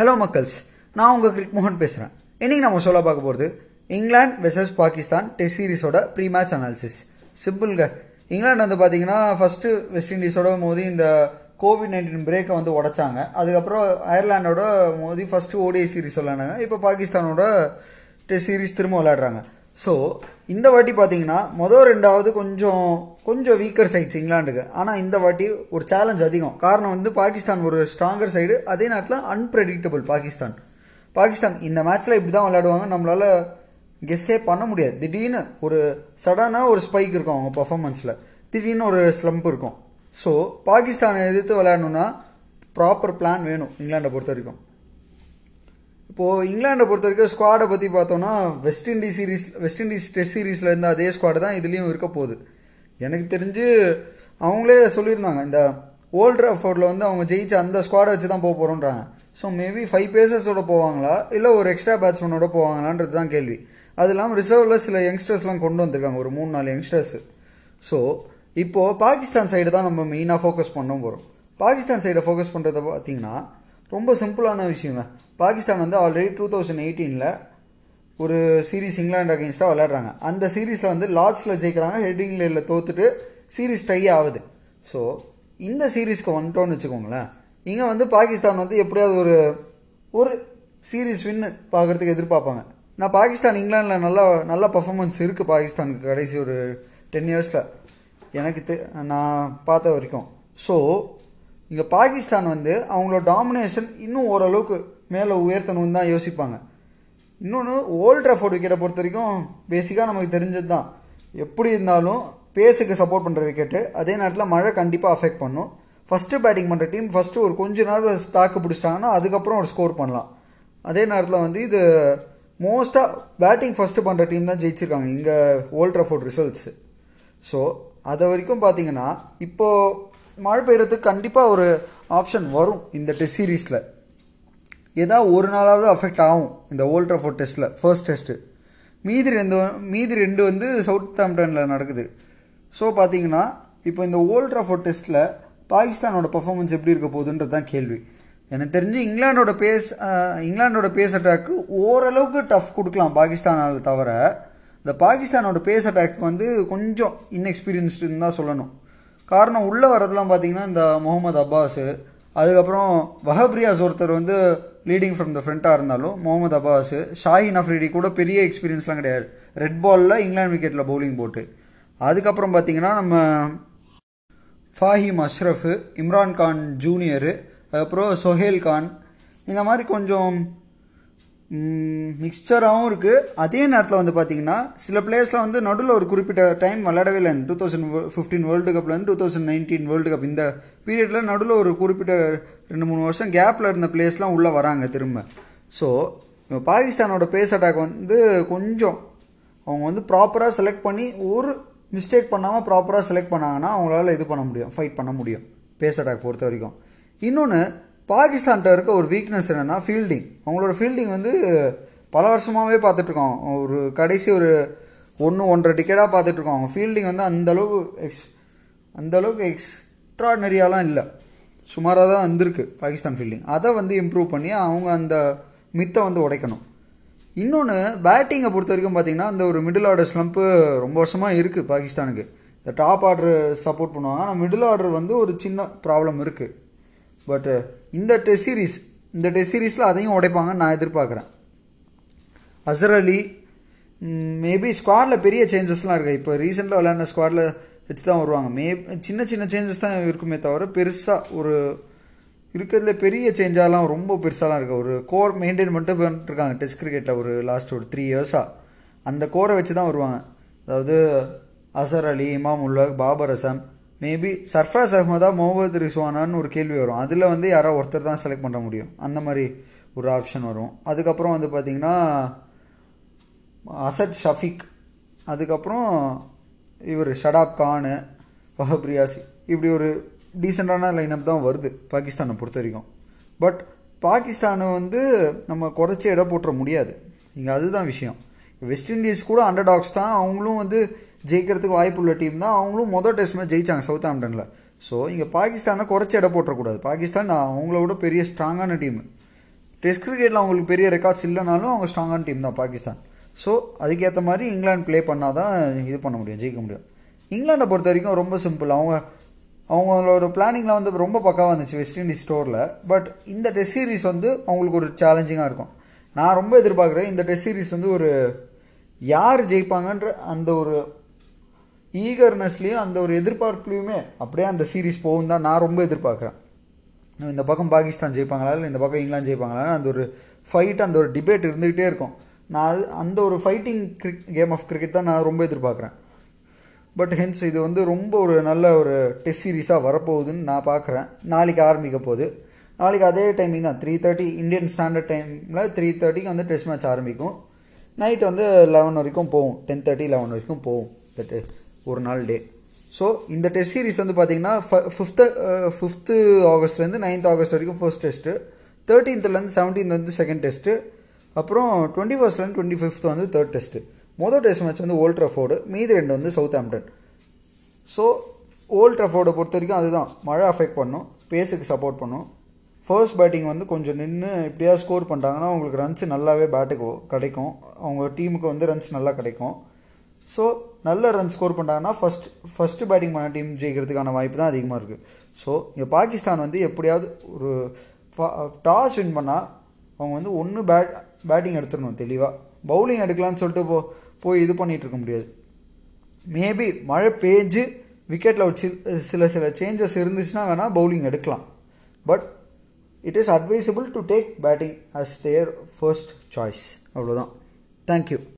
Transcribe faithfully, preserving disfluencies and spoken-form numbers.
Hello மக்கள்ஸ், நான் உங்கள் கிரிக் மோகன் பேசுகிறேன். இன்றைக்கி நம்ம சொல்ல பார்க்க போகிறது இங்கிலாந்து வெர்சஸ் பாகிஸ்தான் டெஸ்ட் சீரிஸோட ப்ரீ மேட்ச் அனாலிசிஸ். சிம்பிள்ங்க. இங்கிலாந்து வந்து பார்த்திங்கன்னா ஃபஸ்ட்டு வெஸ்ட் இண்டீஸோட மோதி இந்த கோவிட் நைன்டீன் பிரேக்கை வந்து உடச்சாங்க. அதுக்கப்புறம் அயர்லாண்டோட மோதி ஃபஸ்ட்டு ஓடிஐ சீரிஸ் விளையாண்டாங்க. இப்போ பாகிஸ்தானோட டெஸ்ட் சீரிஸ் திரும்ப விளையாடுறாங்க. ஸோ இந்த வாட்டி பார்த்திங்கன்னா மொதல் ரெண்டாவது கொஞ்சம் கொஞ்சம் வீக்கர் சைட்ஸ் இங்கிலாண்டுக்கு. ஆனால் இந்த வாட்டி ஒரு சேலஞ்ச் அதிகம். காரணம் வந்து பாகிஸ்தான் ஒரு ஸ்ட்ராங்கர் சைடு, அதே நேரத்தில் அன்பிரடிக்டபிள். பாகிஸ்தான் பாகிஸ்தான் இந்த மேட்ச்சில் இப்படி தான் விளையாடுவாங்க, நம்மளால் கெஸ்ஸே பண்ண முடியாது. திடீர்னு ஒரு சடனாக ஒரு ஸ்பைக் இருக்கும் அவங்க பர்ஃபார்மன்ஸில், திடீர்னு ஒரு ஸ்லம்ப் இருக்கும். ஸோ பாகிஸ்தானை எதிர்த்து விளையாடணுன்னா ப்ராப்பர் பிளான் வேணும் இங்கிலாண்டை பொறுத்த வரைக்கும். இப்போது இங்கிலாண்டை பொறுத்த வரைக்கும் ஸ்குவாடை பற்றி பார்த்தோன்னா West Indies series West Indies test சீரீஸில் இருந்த அதே ஸ்குவாடு தான் இதுலேயும் இருக்க போகுது. எனக்கு தெரிஞ்சு அவங்களே சொல்லியிருந்தாங்க, இந்த ஓல்ட் ட்ராஃபோர்டில் வந்து அவங்க ஜெயிச்சு அந்த ஸ்குவாடை வச்சு தான் போக போகிறோன்றாங்க. ஸோ மேபி ஃபைவ் பேசஸோடு போவாங்களா இல்லை ஒரு எக்ஸ்ட்ரா பேட்ஸ்மேனோட போவாங்களான்றது தான் கேள்வி. அது இல்லாமல் ரிசர்வில் சில யங்ஸ்டர்ஸ்லாம் கொண்டு வந்திருக்காங்க, ஒரு மூணு நாலு யங்ஸ்டர்ஸு. ஸோ இப்போது பாகிஸ்தான் சைடு தான் நம்ம மெயினாக ஃபோக்கஸ் பண்ண போகிறோம். பாகிஸ்தான் சைடை ஃபோக்கஸ் பண்ணுறத பார்த்திங்கன்னா ரொம்ப சிம்பிளான விஷயங்க. பாகிஸ்தான் வந்து ஆல்ரெடி டூ தௌசண்ட் எயிட்டீனில் ஒரு சீரீஸ் இங்கிலாண்டு அகெயின்ஸ்டாக விளையாடுறாங்க. அந்த சீரீஸில் வந்து லார்ட்ஸில் ஜெயிக்கிறாங்க, ஹெட்டிங்கில் இல்லை தோத்துட்டு சீரீஸ் டை ஆகுது. ஸோ இந்த சீரீஸ்க்கு வந்துட்டோன்னு வச்சுக்கோங்களேன், இங்கே வந்து பாகிஸ்தான் வந்து எப்படியாவது ஒரு ஒரு சீரீஸ் வின்னு பார்க்குறதுக்கு எதிர்பார்ப்பாங்க. நான் பாகிஸ்தான் இங்கிலாண்டில் நல்லா நல்ல பர்ஃபார்மன்ஸ் இருக்குது பாகிஸ்தானுக்கு கடைசி ஒரு டென் இயர்ஸில் எனக்கு தெ நான் பார்த்த வரைக்கும். ஸோ இங்கே பாகிஸ்தான் வந்து அவங்களோட டாமினேஷன் இன்னும் ஓரளவுக்கு மேலே உயர்த்தணும்னு தான் யோசிப்பாங்க. இன்னொன்று ஓல்ட் ட்ராஃபோர்ட் விக்கெட்டை பொறுத்த வரைக்கும் பேசிக்காக நமக்கு தெரிஞ்சது தான், எப்படி இருந்தாலும் பேஸுக்கு சப்போர்ட் பண்ணுற விக்கெட்டு, அதே நேரத்தில் மழை கண்டிப்பாக அஃபெக்ட் பண்ணும். ஃபஸ்ட்டு பேட்டிங் பண்ணுற டீம் ஃபஸ்ட்டு ஒரு கொஞ்ச நேரம் தாக்கு பிடிச்சிட்டாங்கன்னா அதுக்கப்புறம் ஒரு ஸ்கோர் பண்ணலாம். அதே நேரத்தில் வந்து இது மோஸ்ட்டாக பேட்டிங் ஃபஸ்ட்டு பண்ணுற டீம் தான் ஜெயிச்சிருக்காங்க இங்கே ஓல்ட் ட்ராஃபோர்ட் ரிசல்ட்ஸு. ஸோ அது வரைக்கும் பார்த்திங்கன்னா இப்போது மழை பெய்கிறதுக்கு கண்டிப்பாக ஒரு ஆப்ஷன் வரும் இந்த டெஸ்ட் சீரீஸில். ஏதாவது ஒரு நாளாவது அஃபெக்ட் ஆகும் இந்த ஓல்ட் ட்ராஃபோர்ட் டெஸ்ட்டில் ஃபர்ஸ்ட் டெஸ்ட்டு. மீதி ரெண்டு மீதி ரெண்டு வந்து சவுத்தாம்ப்டனில் நடக்குது. ஸோ பார்த்திங்கன்னா இப்போ இந்த ஓல்ட் ட்ராஃபோர்ட் டெஸ்ட்டில் பாகிஸ்தானோட பர்ஃபார்மன்ஸ் எப்படி இருக்க போகுதுன்றது தான் கேள்வி. எனக்கு தெரிஞ்சு இங்கிலாண்டோட பேஸ் இங்கிலாண்டோட பேஸ் அட்டாக்கு ஓரளவுக்கு டஃப் கொடுக்கலாம் பாகிஸ்தானால் தவிர, இந்த பாகிஸ்தானோட பேஸ் அட்டாக்கு வந்து கொஞ்சம் இன்எக்ஸ்பீரியன்ஸ்டுன்னு தான் சொல்லணும். காரணம் உள்ளே வரதுலாம் பார்த்திங்கன்னா இந்த முகமது அப்பாஸு, அதுக்கப்புறம் வஹப் ரியாஸ் ஒருத்தர் வந்து லீடிங் ஃப்ரம் த ஃப்ரண்ட்டாக இருந்தாலும், முகமது அப்பாஸு ஷாஹீன் அஃப்ரிடி கூட பெரிய எக்ஸ்பீரியன்ஸ்லாம் கிடையாது ரெட் பாலில் இங்கிலாந்து விக்கெட்டில் பவுலிங் போட்டு. அதுக்கப்புறம் பார்த்திங்கன்னா நம்ம ஃபாஹிம் அஷ்ரஃப், இம்ரான் கான் ஜூனியரு, அதுக்கப்புறம் சொஹேல் கான், இந்த மாதிரி கொஞ்சம் மிக்சராகவும் இருக்குது. அதே நேரத்தில் வந்து பார்த்திங்கன்னா சில பிளேயர்ஸ்லாம் வந்து நடுவில் ஒரு குறிப்பிட்ட டைம் விளையாடவே இல்லை. டூ தௌசண்ட் ஃபிஃப்டீன் வேர்ல்டு கப்லேருந்து two thousand nineteen world cup இந்த பீரியடில் நடுவில் ஒரு குறிப்பிட்ட ரெண்டு மூணு வருஷம் கேப்பில் இருந்த பிளேயர்ஸ்லாம் உள்ளே வராங்க திரும்ப. ஸோ பாகிஸ்தானோட பேஸ் அட்டாக் வந்து கொஞ்சம் அவங்க வந்து ப்ராப்பராக செலக்ட் பண்ணி ஒரு மிஸ்டேக் பண்ணாமல் ப்ராப்பராக செலக்ட் பண்ணாங்கன்னா அவங்களால இது பண்ண முடியும், ஃபைட் பண்ண முடியும் பேஸ் அட்டாக் பொறுத்த வரைக்கும். இன்னொன்று பாகிஸ்தான்கிட்ட இருக்க ஒரு வீக்னஸ் என்னென்னா ஃபீல்டிங். அவங்களோட ஃபீல்டிங் வந்து பல வருஷமாகவே பார்த்துட்ருக்கோம், ஒரு கடைசி ஒரு ஒன்று ஒன்றரை டிக்கெட்டாக பார்த்துட்ருக்கோம். அவங்க ஃபீல்டிங் வந்து அந்தளவுக்கு எக்ஸ் அந்தளவுக்கு எக்ஸ்ட்ராடனரியாலாம் இல்லை, சுமாராக தான் வந்திருக்கு பாகிஸ்தான் ஃபீல்டிங். அதை வந்து இம்ப்ரூவ் பண்ணி அவங்க அந்த மித்தை வந்து உடைக்கணும். இன்னொன்று பேட்டிங்கை பொறுத்த வரைக்கும் பார்த்திங்கன்னா அந்த ஒரு மிடில் ஆர்டர் ஸ்லம்ப்பு ரொம்ப வருஷமாக இருக்குது பாகிஸ்தானுக்கு. இந்த டாப் ஆர்டர் சப்போர்ட் பண்ணுவாங்க, ஆனால் மிடில் ஆர்டர் வந்து ஒரு சின்ன ப்ராப்ளம் இருக்குது. பட்டு இந்த டெஸ்ட் சீரீஸ் இந்த டெஸ்ட் சீரீஸில் அதையும் உடைப்பாங்கன்னு நான் எதிர்பார்க்குறேன். அசர் அலி மேபி ஸ்குவாடில் பெரிய சேஞ்சஸ்லாம் இருக்குது. இப்போ ரீசெண்டாக விளையாடின ஸ்குவாடில் வச்சு தான் வருவாங்க. மே சின்ன சின்ன சேஞ்சஸ் தான் இருக்குமே தவிர பெருசாக ஒரு இருக்கிறதுல பெரிய சேஞ்சாலாம் ரொம்ப பெருசாலாம் இருக்குது. ஒரு கோர் மெயின்டைன் பண்ணிட்டு பண்ணிட்டுருக்காங்க டெஸ்ட் கிரிக்கெட்டில் ஒரு லாஸ்ட் ஒரு த்ரீ இயர்ஸாக அந்த கோரை வச்சு தான் வருவாங்க. அதாவது அசர் அலி, இமாம் உல்லாக், பாபர் அசாம், மேபி சர்ஃப்ராஸ் அஹ்மதா, முகமது ரிஸ்வானான்னு ஒரு கேள்வி வரும். அதில் வந்து யாரோ ஒருத்தர் தான் செலக்ட் பண்ண முடியும், அந்த மாதிரி ஒரு ஆப்ஷன் வரும். அதுக்கப்புறம் வந்து பார்த்திங்கன்னா அசத் ஷஃபிக், அதுக்கப்புறம் இவர் ஷடாப் கான், வஹப் ரியாஸ், இப்படி ஒரு டீசெண்டான லைனப் தான் வருது பாகிஸ்தானை பொறுத்த வரைக்கும். பட் பாகிஸ்தானை வந்து நம்ம குறைச்சி இட போட்டுற முடியாது இங்கே, அதுதான் விஷயம். வெஸ்ட் இண்டீஸ் கூட அண்டர் டாக்ஸ் தான், அவங்களும் வந்து ஜெயிக்கிறதுக்கு வாய்ப்புள்ள டீம் தான். அவங்களும் மொதல் டெஸ்ட் மேட்ச் ஜெயித்தாங்க சவுத்தாம்ப்டனில். ஸோ இங்கே பாகிஸ்தானை குறைச்சி இடம் போட்டக்கூடாது. பாகிஸ்தான் அவங்களோட பெரிய ஸ்ட்ராங்கான டீம். டெஸ்ட் கிரிக்கெட்டில் அவங்களுக்கு பெரிய ரெக்கார்ட்ஸ் இல்லைனாலும் அவங்க ஸ்ட்ராங்கான டீம் தான் பாகிஸ்தான். ஸோ அதுக்கேற்ற மாதிரி இங்கிலாந்து ப்ளே பண்ணால் தான் இது பண்ண முடியும், ஜெயிக்க முடியும். இங்கிலாண்டை பொறுத்த வரைக்கும் ரொம்ப சிம்பிள். அவங்க அவங்களோட பிளானிங்கில் வந்து ரொம்ப பக்காவாக இருந்துச்சு வெஸ்ட் இண்டீஸ் ஸ்டோரில். பட் இந்த டெஸ்ட் சீரீஸ் வந்து அவங்களுக்கு ஒரு சேலஞ்சிங்காக இருக்கும். நான் ரொம்ப எதிர்பார்க்குறேன் இந்த டெஸ்ட் சீரீஸ் வந்து ஒரு யார் ஜெயிப்பாங்கன்ற அந்த ஒரு ஈகர்னஸ்லேயும் அந்த ஒரு எதிர்பார்ப்புலையுமே அப்படியே அந்த சீரீஸ் போகும் தான் நான் ரொம்ப எதிர்பார்க்குறேன். இந்த பக்கம் பாகிஸ்தான் ஜெயிப்பாங்களா இல்லை இந்த பக்கம் இங்கிலாந்து ஜெயிப்பாங்களான்னு அந்த ஒரு ஃபைட், அந்த ஒரு டிபேட் இருந்துக்கிட்டே இருக்கும். நான் அது அந்த ஒரு fighting crick game of cricket தான் நான் ரொம்ப எதிர்பார்க்குறேன். பட் ஹென்ஸ் இது வந்து ரொம்ப ஒரு நல்ல ஒரு டெஸ்ட் சீரீஸாக வரப்போகுதுன்னு நான் பார்க்குறேன். நாளைக்கு ஆரம்பிக்க போகுது. நாளைக்கு அதே டைமிங் தான், த்ரீ தேர்ட்டி இந்தியன் ஸ்டாண்டர்ட் டைமில் த்ரீ தேர்ட்டிக்கு வந்து டெஸ்ட் மேட்ச் ஆரம்பிக்கும். நைட் வந்து லெவன் வரைக்கும் போகும், டென் தேர்ட்டி லெவன் வரைக்கும் போகும் இந்த ஒரு நாள் டே. ஸோ இந்த டெஸ்ட் சீரீஸ் வந்து பார்த்திங்கன்னா ஃபிஃப்த்து ஃபிஃப்த்து ஆகஸ்ட்லேருந்து நைன்த் ஆகஸ்ட் வரைக்கும் ஃபர்ஸ்ட் டெஸ்ட்டு, தேர்ட்டீன்த்துலேருந்து செவன்டீன்த் வந்து செகண்ட் டெஸ்ட்டு, அப்புறம் டுவெண்ட்டி ஃபர்ஸ்ட்லேருந்து டுவெண்ட்டி ஃபிஃப்த் வந்து தேர்ட் டெஸ்ட்டு. மொதல் டெஸ்ட் மேட்ச் வந்து ஓல்ட் ட்ராஃபோர்டு, மீதி ரெண்டு வந்து சவுத்ஹாம்ப்டன். ஸோ ஓல்ட் ட்ராஃபோர்டை பொறுத்த வரைக்கும் அதுதான் மழை அஃபெக்ட் பண்ணும், பேஸுக்கு சப்போர்ட் பண்ணும். ஃபர்ஸ்ட் பேட்டிங் வந்து கொஞ்சம் நின்று எப்படியா ஸ்கோர் பண்ணிட்டாங்கன்னா அவங்களுக்கு ரன்ஸ் நல்லாவே பேட்டுக்கு கிடைக்கும், அவங்க டீமுக்கு வந்து ரன்ஸ் நல்லா கிடைக்கும். ஸோ நல்ல ரன் ஸ்கோர் பண்ணிட்டாங்கன்னா ஃபஸ்ட் ஃபஸ்ட்டு பேட்டிங் பண்ண டீம் ஜெயிக்கிறதுக்கான வாய்ப்பு தான் அதிகமாக இருக்குது. ஸோ இங்கே பாகிஸ்தான் வந்து எப்படியாவது ஒரு டாஸ் வின் பண்ணால் அவங்க வந்து ஒன்று பேட் பேட்டிங் எடுத்துடணும் தெளிவாக, பவுலிங் எடுக்கலான்னு சொல்லிட்டு போ போய் இது பண்ணிகிட்டு இருக்க முடியாது. மேபி மழை பேஞ்சு விக்கெட்டில் ஒரு சில சில சேஞ்சஸ் இருந்துச்சுன்னா வேணால் பவுலிங் எடுக்கலாம். But it is advisable to take batting as their first choice. அவ்வளோதான். தேங்க்யூ.